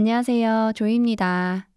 안녕하세요. 조이입니다.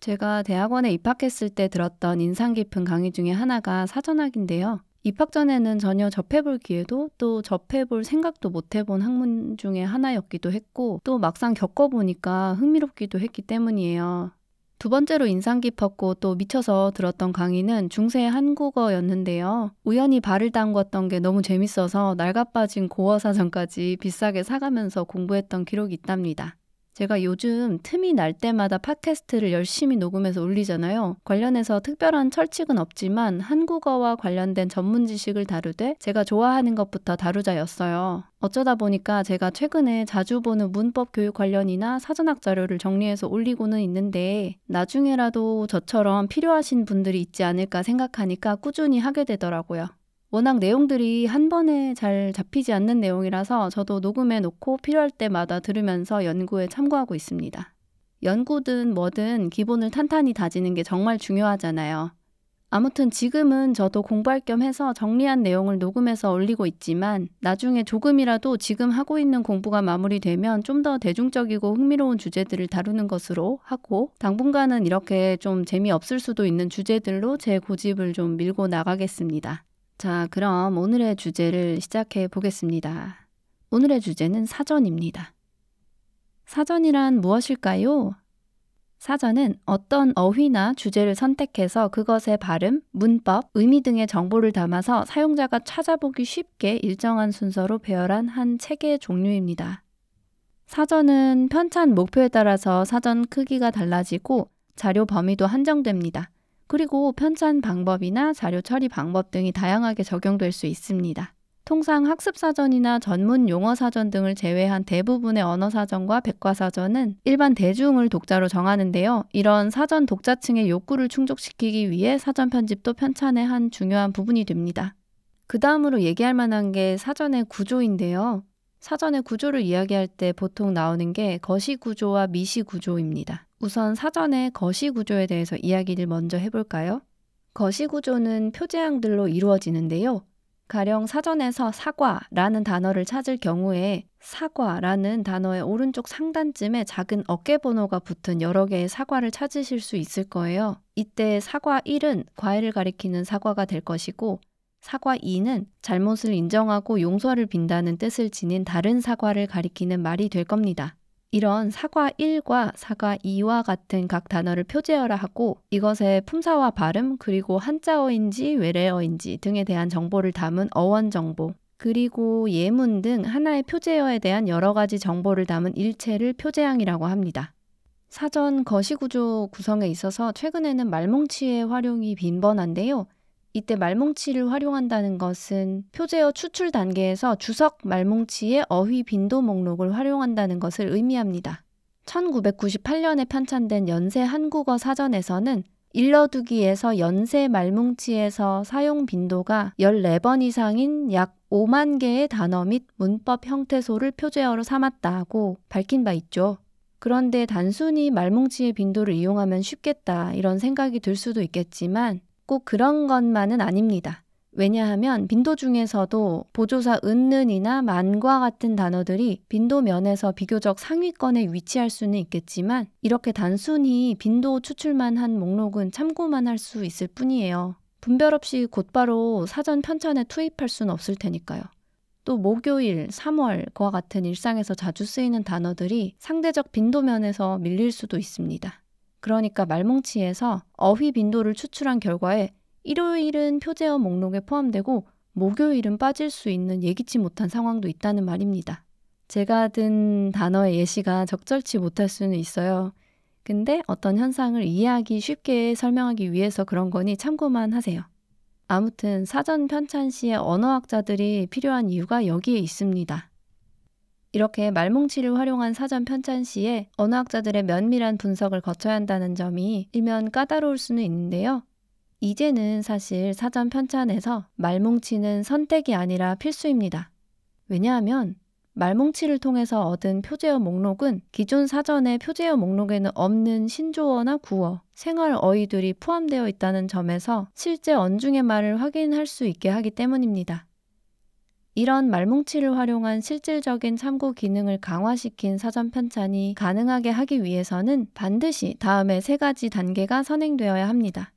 제가 대학원에 입학했을 때 들었던 인상 깊은 강의 중에 하나가 사전학인데요. 입학 전에는 전혀 접해볼 기회도 또 접해볼 생각도 못 해본 학문 중에 하나였기도 했고 또 막상 겪어보니까 흥미롭기도 했기 때문이에요. 두 번째로 인상 깊었고 또 미쳐서 들었던 강의는 중세 한국어였는데요. 우연히 발을 담궜던 게 너무 재밌어서 낡아빠진 고어 사전까지 비싸게 사가면서 공부했던 기록이 있답니다. 제가 요즘 틈이 날 때마다 팟캐스트를 열심히 녹음해서 올리잖아요. 관련해서 특별한 철칙은 없지만 한국어와 관련된 전문 지식을 다루되 제가 좋아하는 것부터 다루자였어요. 어쩌다 보니까 제가 최근에 자주 보는 문법 교육 관련이나 사전학 자료를 정리해서 올리고는 있는데 나중에라도 저처럼 필요하신 분들이 있지 않을까 생각하니까 꾸준히 하게 되더라고요. 워낙 내용들이 한 번에 잘 잡히지 않는 내용이라서 저도 녹음해 놓고 필요할 때마다 들으면서 연구에 참고하고 있습니다. 연구든 뭐든 기본을 탄탄히 다지는 게 정말 중요하잖아요. 아무튼 지금은 저도 공부할 겸 해서 정리한 내용을 녹음해서 올리고 있지만 나중에 조금이라도 지금 하고 있는 공부가 마무리되면 좀 더 대중적이고 흥미로운 주제들을 다루는 것으로 하고 당분간은 이렇게 좀 재미없을 수도 있는 주제들로 제 고집을 좀 밀고 나가겠습니다. 자, 그럼 오늘의 주제를 시작해 보겠습니다. 오늘의 주제는 사전입니다. 사전이란 무엇일까요? 사전은 어떤 어휘나 주제를 선택해서 그것의 발음, 문법, 의미 등의 정보를 담아서 사용자가 찾아보기 쉽게 일정한 순서로 배열한 한 책의 종류입니다. 사전은 편찬 목표에 따라서 사전 크기가 달라지고 자료 범위도 한정됩니다. 그리고 편찬 방법이나 자료 처리 방법 등이 다양하게 적용될 수 있습니다. 통상 학습사전이나 전문 용어사전 등을 제외한 대부분의 언어사전과 백과사전은 일반 대중을 독자로 정하는데요. 이런 사전 독자층의 욕구를 충족시키기 위해 사전 편집도 편찬의 한 중요한 부분이 됩니다. 그 다음으로 얘기할 만한 게 사전의 구조인데요. 사전의 구조를 이야기할 때 보통 나오는 게 거시구조와 미시구조입니다. 우선 사전의 거시구조에 대해서 이야기를 먼저 해볼까요? 거시구조는 표제항들로 이루어지는데요. 가령 사전에서 사과라는 단어를 찾을 경우에 사과라는 단어의 오른쪽 상단쯤에 작은 어깨번호가 붙은 여러 개의 사과를 찾으실 수 있을 거예요. 이때 사과 1은 과일을 가리키는 사과가 될 것이고 사과 2는 잘못을 인정하고 용서를 빈다는 뜻을 지닌 다른 사과를 가리키는 말이 될 겁니다. 이런 사과 1과 사과 2와 같은 각 단어를 표제어라 하고 이것의 품사와 발음 그리고 한자어인지 외래어인지 등에 대한 정보를 담은 어원정보 그리고 예문 등 하나의 표제어에 대한 여러 가지 정보를 담은 일체를 표제항이라고 합니다. 사전 거시구조 구성에 있어서 최근에는 말뭉치의 활용이 빈번한데요. 이때 말뭉치를 활용한다는 것은 표제어 추출 단계에서 주석 말뭉치의 어휘 빈도 목록을 활용한다는 것을 의미합니다. 1998년에 편찬된 연세 한국어 사전에서는 일러두기에서 연세 말뭉치에서 사용 빈도가 14번 이상인 약 5만 개의 단어 및 문법 형태소를 표제어로 삼았다고 밝힌 바 있죠. 그런데 단순히 말뭉치의 빈도를 이용하면 쉽겠다 이런 생각이 들 수도 있겠지만 꼭 그런 것만은 아닙니다. 왜냐하면 빈도 중에서도 보조사 은는이나 만과 같은 단어들이 빈도 면에서 비교적 상위권에 위치할 수는 있겠지만 이렇게 단순히 빈도 추출만 한 목록은 참고만 할 수 있을 뿐이에요. 분별 없이 곧바로 사전 편찬에 투입할 수는 없을 테니까요. 또 목요일, 3월과 같은 일상에서 자주 쓰이는 단어들이 상대적 빈도 면에서 밀릴 수도 있습니다. 그러니까 말뭉치에서 어휘 빈도를 추출한 결과에 일요일은 표제어 목록에 포함되고 목요일은 빠질 수 있는 예기치 못한 상황도 있다는 말입니다. 제가 든 단어의 예시가 적절치 못할 수는 있어요. 근데 어떤 현상을 이해하기 쉽게 설명하기 위해서 그런 거니 참고만 하세요. 아무튼 사전 편찬 시에 언어학자들이 필요한 이유가 여기에 있습니다. 이렇게 말뭉치를 활용한 사전 편찬 시에 언어학자들의 면밀한 분석을 거쳐야 한다는 점이 일면 까다로울 수는 있는데요. 이제는 사실 사전 편찬에서 말뭉치는 선택이 아니라 필수입니다. 왜냐하면 말뭉치를 통해서 얻은 표제어 목록은 기존 사전의 표제어 목록에는 없는 신조어나 구어, 생활 어휘들이 포함되어 있다는 점에서 실제 언중의 말을 확인할 수 있게 하기 때문입니다. 이런 말뭉치를 활용한 실질적인 참고 기능을 강화시킨 사전 편찬이 가능하게 하기 위해서는 반드시 다음의 세 가지 단계가 선행되어야 합니다.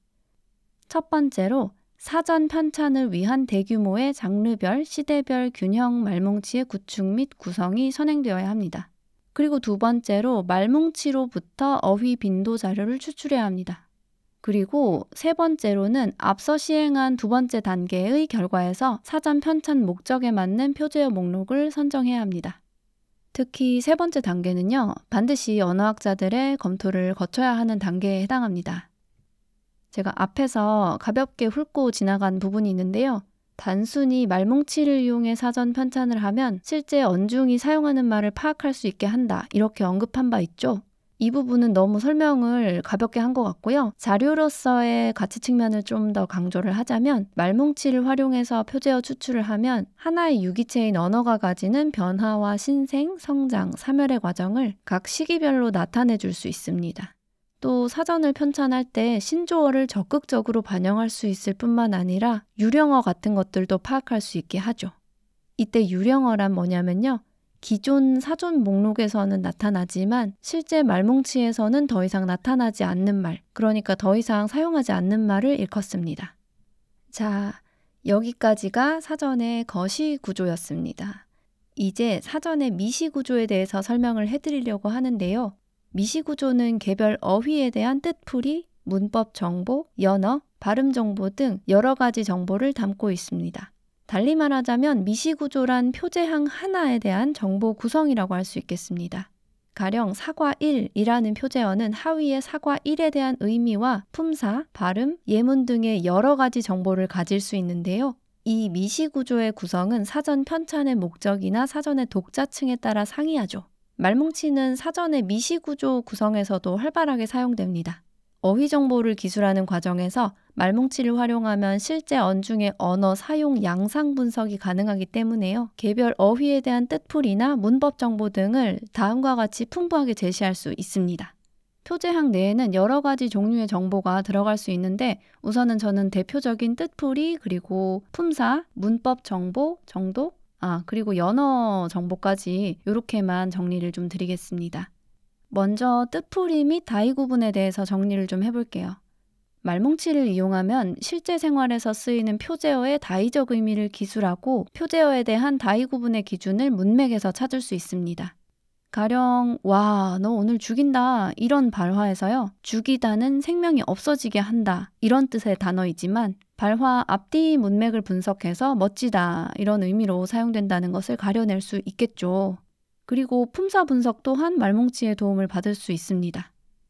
첫 번째로 사전 편찬을 위한 대규모의 장르별, 시대별 균형 말뭉치의 구축 및 구성이 선행되어야 합니다. 그리고 두 번째로 말뭉치로부터 어휘 빈도 자료를 추출해야 합니다. 그리고 세 번째로는 앞서 시행한 두 번째 단계의 결과에서 사전 편찬 목적에 맞는 표제어 목록을 선정해야 합니다. 특히 세 번째 단계는요, 반드시 언어학자들의 검토를 거쳐야 하는 단계에 해당합니다. 제가 앞에서 가볍게 훑고 지나간 부분이 있는데요. 단순히 말뭉치를 이용해 사전 편찬을 하면 실제 언중이 사용하는 말을 파악할 수 있게 한다, 이렇게 언급한 바 있죠. 이 부분은 너무 설명을 가볍게 한 것 같고요. 자료로서의 가치 측면을 좀 더 강조를 하자면 말뭉치를 활용해서 표제어 추출을 하면 하나의 유기체인 언어가 가지는 변화와 신생, 성장, 사멸의 과정을 각 시기별로 나타내 줄 수 있습니다. 또 사전을 편찬할 때 신조어를 적극적으로 반영할 수 있을 뿐만 아니라 유령어 같은 것들도 파악할 수 있게 하죠. 이때 유령어란 뭐냐면요, 기존 사전 목록에서는 나타나지만 실제 말뭉치에서는 더 이상 나타나지 않는 말, 그러니까 더 이상 사용하지 않는 말을 일컫습니다. 자, 여기까지가 사전의 거시구조였습니다. 이제 사전의 미시구조에 대해서 설명을 해드리려고 하는데요. 미시구조는 개별 어휘에 대한 뜻풀이, 문법 정보, 연어, 발음 정보 등 여러 가지 정보를 담고 있습니다. 달리 말하자면 미시구조란 표제항 하나에 대한 정보 구성이라고 할 수 있겠습니다. 가령 사과 1이라는 표제어는 하위의 사과 1에 대한 의미와 품사, 발음, 예문 등의 여러 가지 정보를 가질 수 있는데요. 이 미시구조의 구성은 사전 편찬의 목적이나 사전의 독자층에 따라 상이하죠. 말뭉치는 사전의 미시구조 구성에서도 활발하게 사용됩니다. 어휘 정보를 기술하는 과정에서 말뭉치를 활용하면 실제 언중의 언어 사용 양상 분석이 가능하기 때문에요. 개별 어휘에 대한 뜻풀이나 문법 정보 등을 다음과 같이 풍부하게 제시할 수 있습니다. 표제항 내에는 여러 가지 종류의 정보가 들어갈 수 있는데 우선은 저는 대표적인 뜻풀이, 그리고 품사, 문법 정보, 정독, 그리고 연어 정보까지 이렇게만 정리를 좀 드리겠습니다. 먼저 뜻풀이 및 다의 구분에 대해서 정리를 좀 해볼게요. 말뭉치를 이용하면 실제 생활에서 쓰이는 표제어의 다의적 의미를 기술하고 표제어에 대한 다의 구분의 기준을 문맥에서 찾을 수 있습니다. 가령 와, 너 오늘 죽인다, 이런 발화에서요, 죽이다는 생명이 없어지게 한다, 이런 뜻의 단어이지만 발화 앞뒤 문맥을 분석해서 멋지다, 이런 의미로 사용된다는 것을 가려낼 수 있겠죠. 그리고 품사 분석 또한 말뭉치의 도움을 받을 수 있습니다.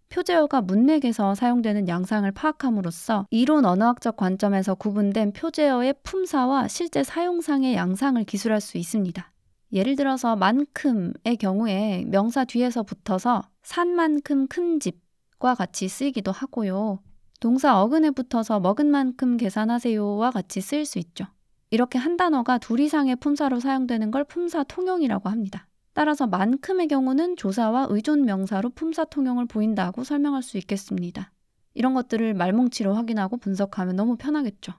표제어가 문맥에서 사용되는 양상을 파악함으로써 이론 언어학적 관점에서 구분된 표제어의 품사와 실제 사용상의 양상을 기술할 수 있습니다. 예를 들어서 만큼의 경우에 명사 뒤에서 붙어서 산만큼 큰 집과 같이 쓰이기도 하고요. 동사 어근에 붙어서 먹은 만큼 계산하세요와 같이 쓰일 수 있죠. 이렇게 한 단어가 둘 이상의 품사로 사용되는 걸 품사 통용이라고 합니다. 따라서 만큼의 경우는 조사와 의존 명사로 품사 통용을 보인다고 설명할 수 있겠습니다. 이런 것들을 말뭉치로 확인하고 분석하면 너무 편하겠죠.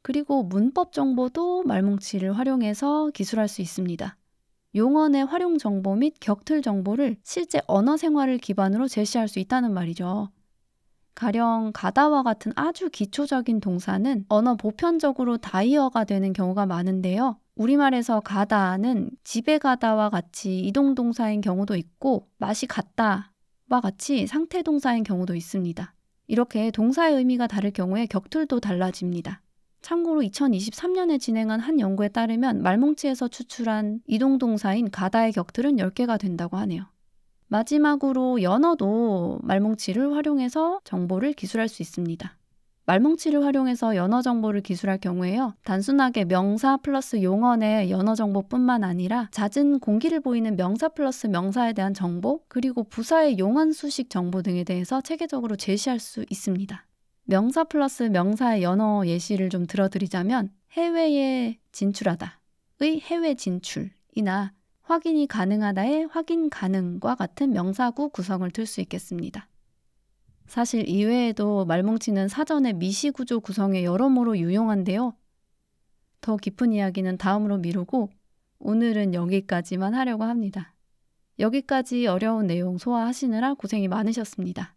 그리고 문법 정보도 말뭉치를 활용해서 기술할 수 있습니다. 용언의 활용 정보 및 격틀 정보를 실제 언어 생활을 기반으로 제시할 수 있다는 말이죠. 가령 가다와 같은 아주 기초적인 동사는 언어 보편적으로 다의어가 되는 경우가 많은데요. 우리말에서 가다는 집에 가다와 같이 이동 동사인 경우도 있고 맛이 같다와 같이 상태 동사인 경우도 있습니다. 이렇게 동사의 의미가 다를 경우에 격틀도 달라집니다. 참고로 2023년에 진행한 한 연구에 따르면 말뭉치에서 추출한 이동동사인 가다의 격틀은 10개가 된다고 하네요. 마지막으로 연어도 말뭉치를 활용해서 정보를 기술할 수 있습니다. 말뭉치를 활용해서 연어 정보를 기술할 경우에요, 단순하게 명사 플러스 용언의 연어 정보뿐만 아니라 잦은 공기를 보이는 명사 플러스 명사에 대한 정보, 그리고 부사의 용언 수식 정보 등에 대해서 체계적으로 제시할 수 있습니다. 명사 플러스 명사의 연어 예시를 좀 들어드리자면 해외에 진출하다의 해외 진출이나 확인이 가능하다의 확인 가능과 같은 명사구 구성을 들 수 있겠습니다. 사실 이외에도 말뭉치는 사전의 미시구조 구성에 여러모로 유용한데요. 더 깊은 이야기는 다음으로 미루고 오늘은 여기까지만 하려고 합니다. 여기까지 어려운 내용 소화하시느라 고생이 많으셨습니다.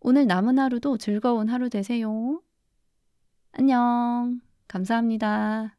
오늘 남은 하루도 즐거운 하루 되세요. 안녕. 감사합니다.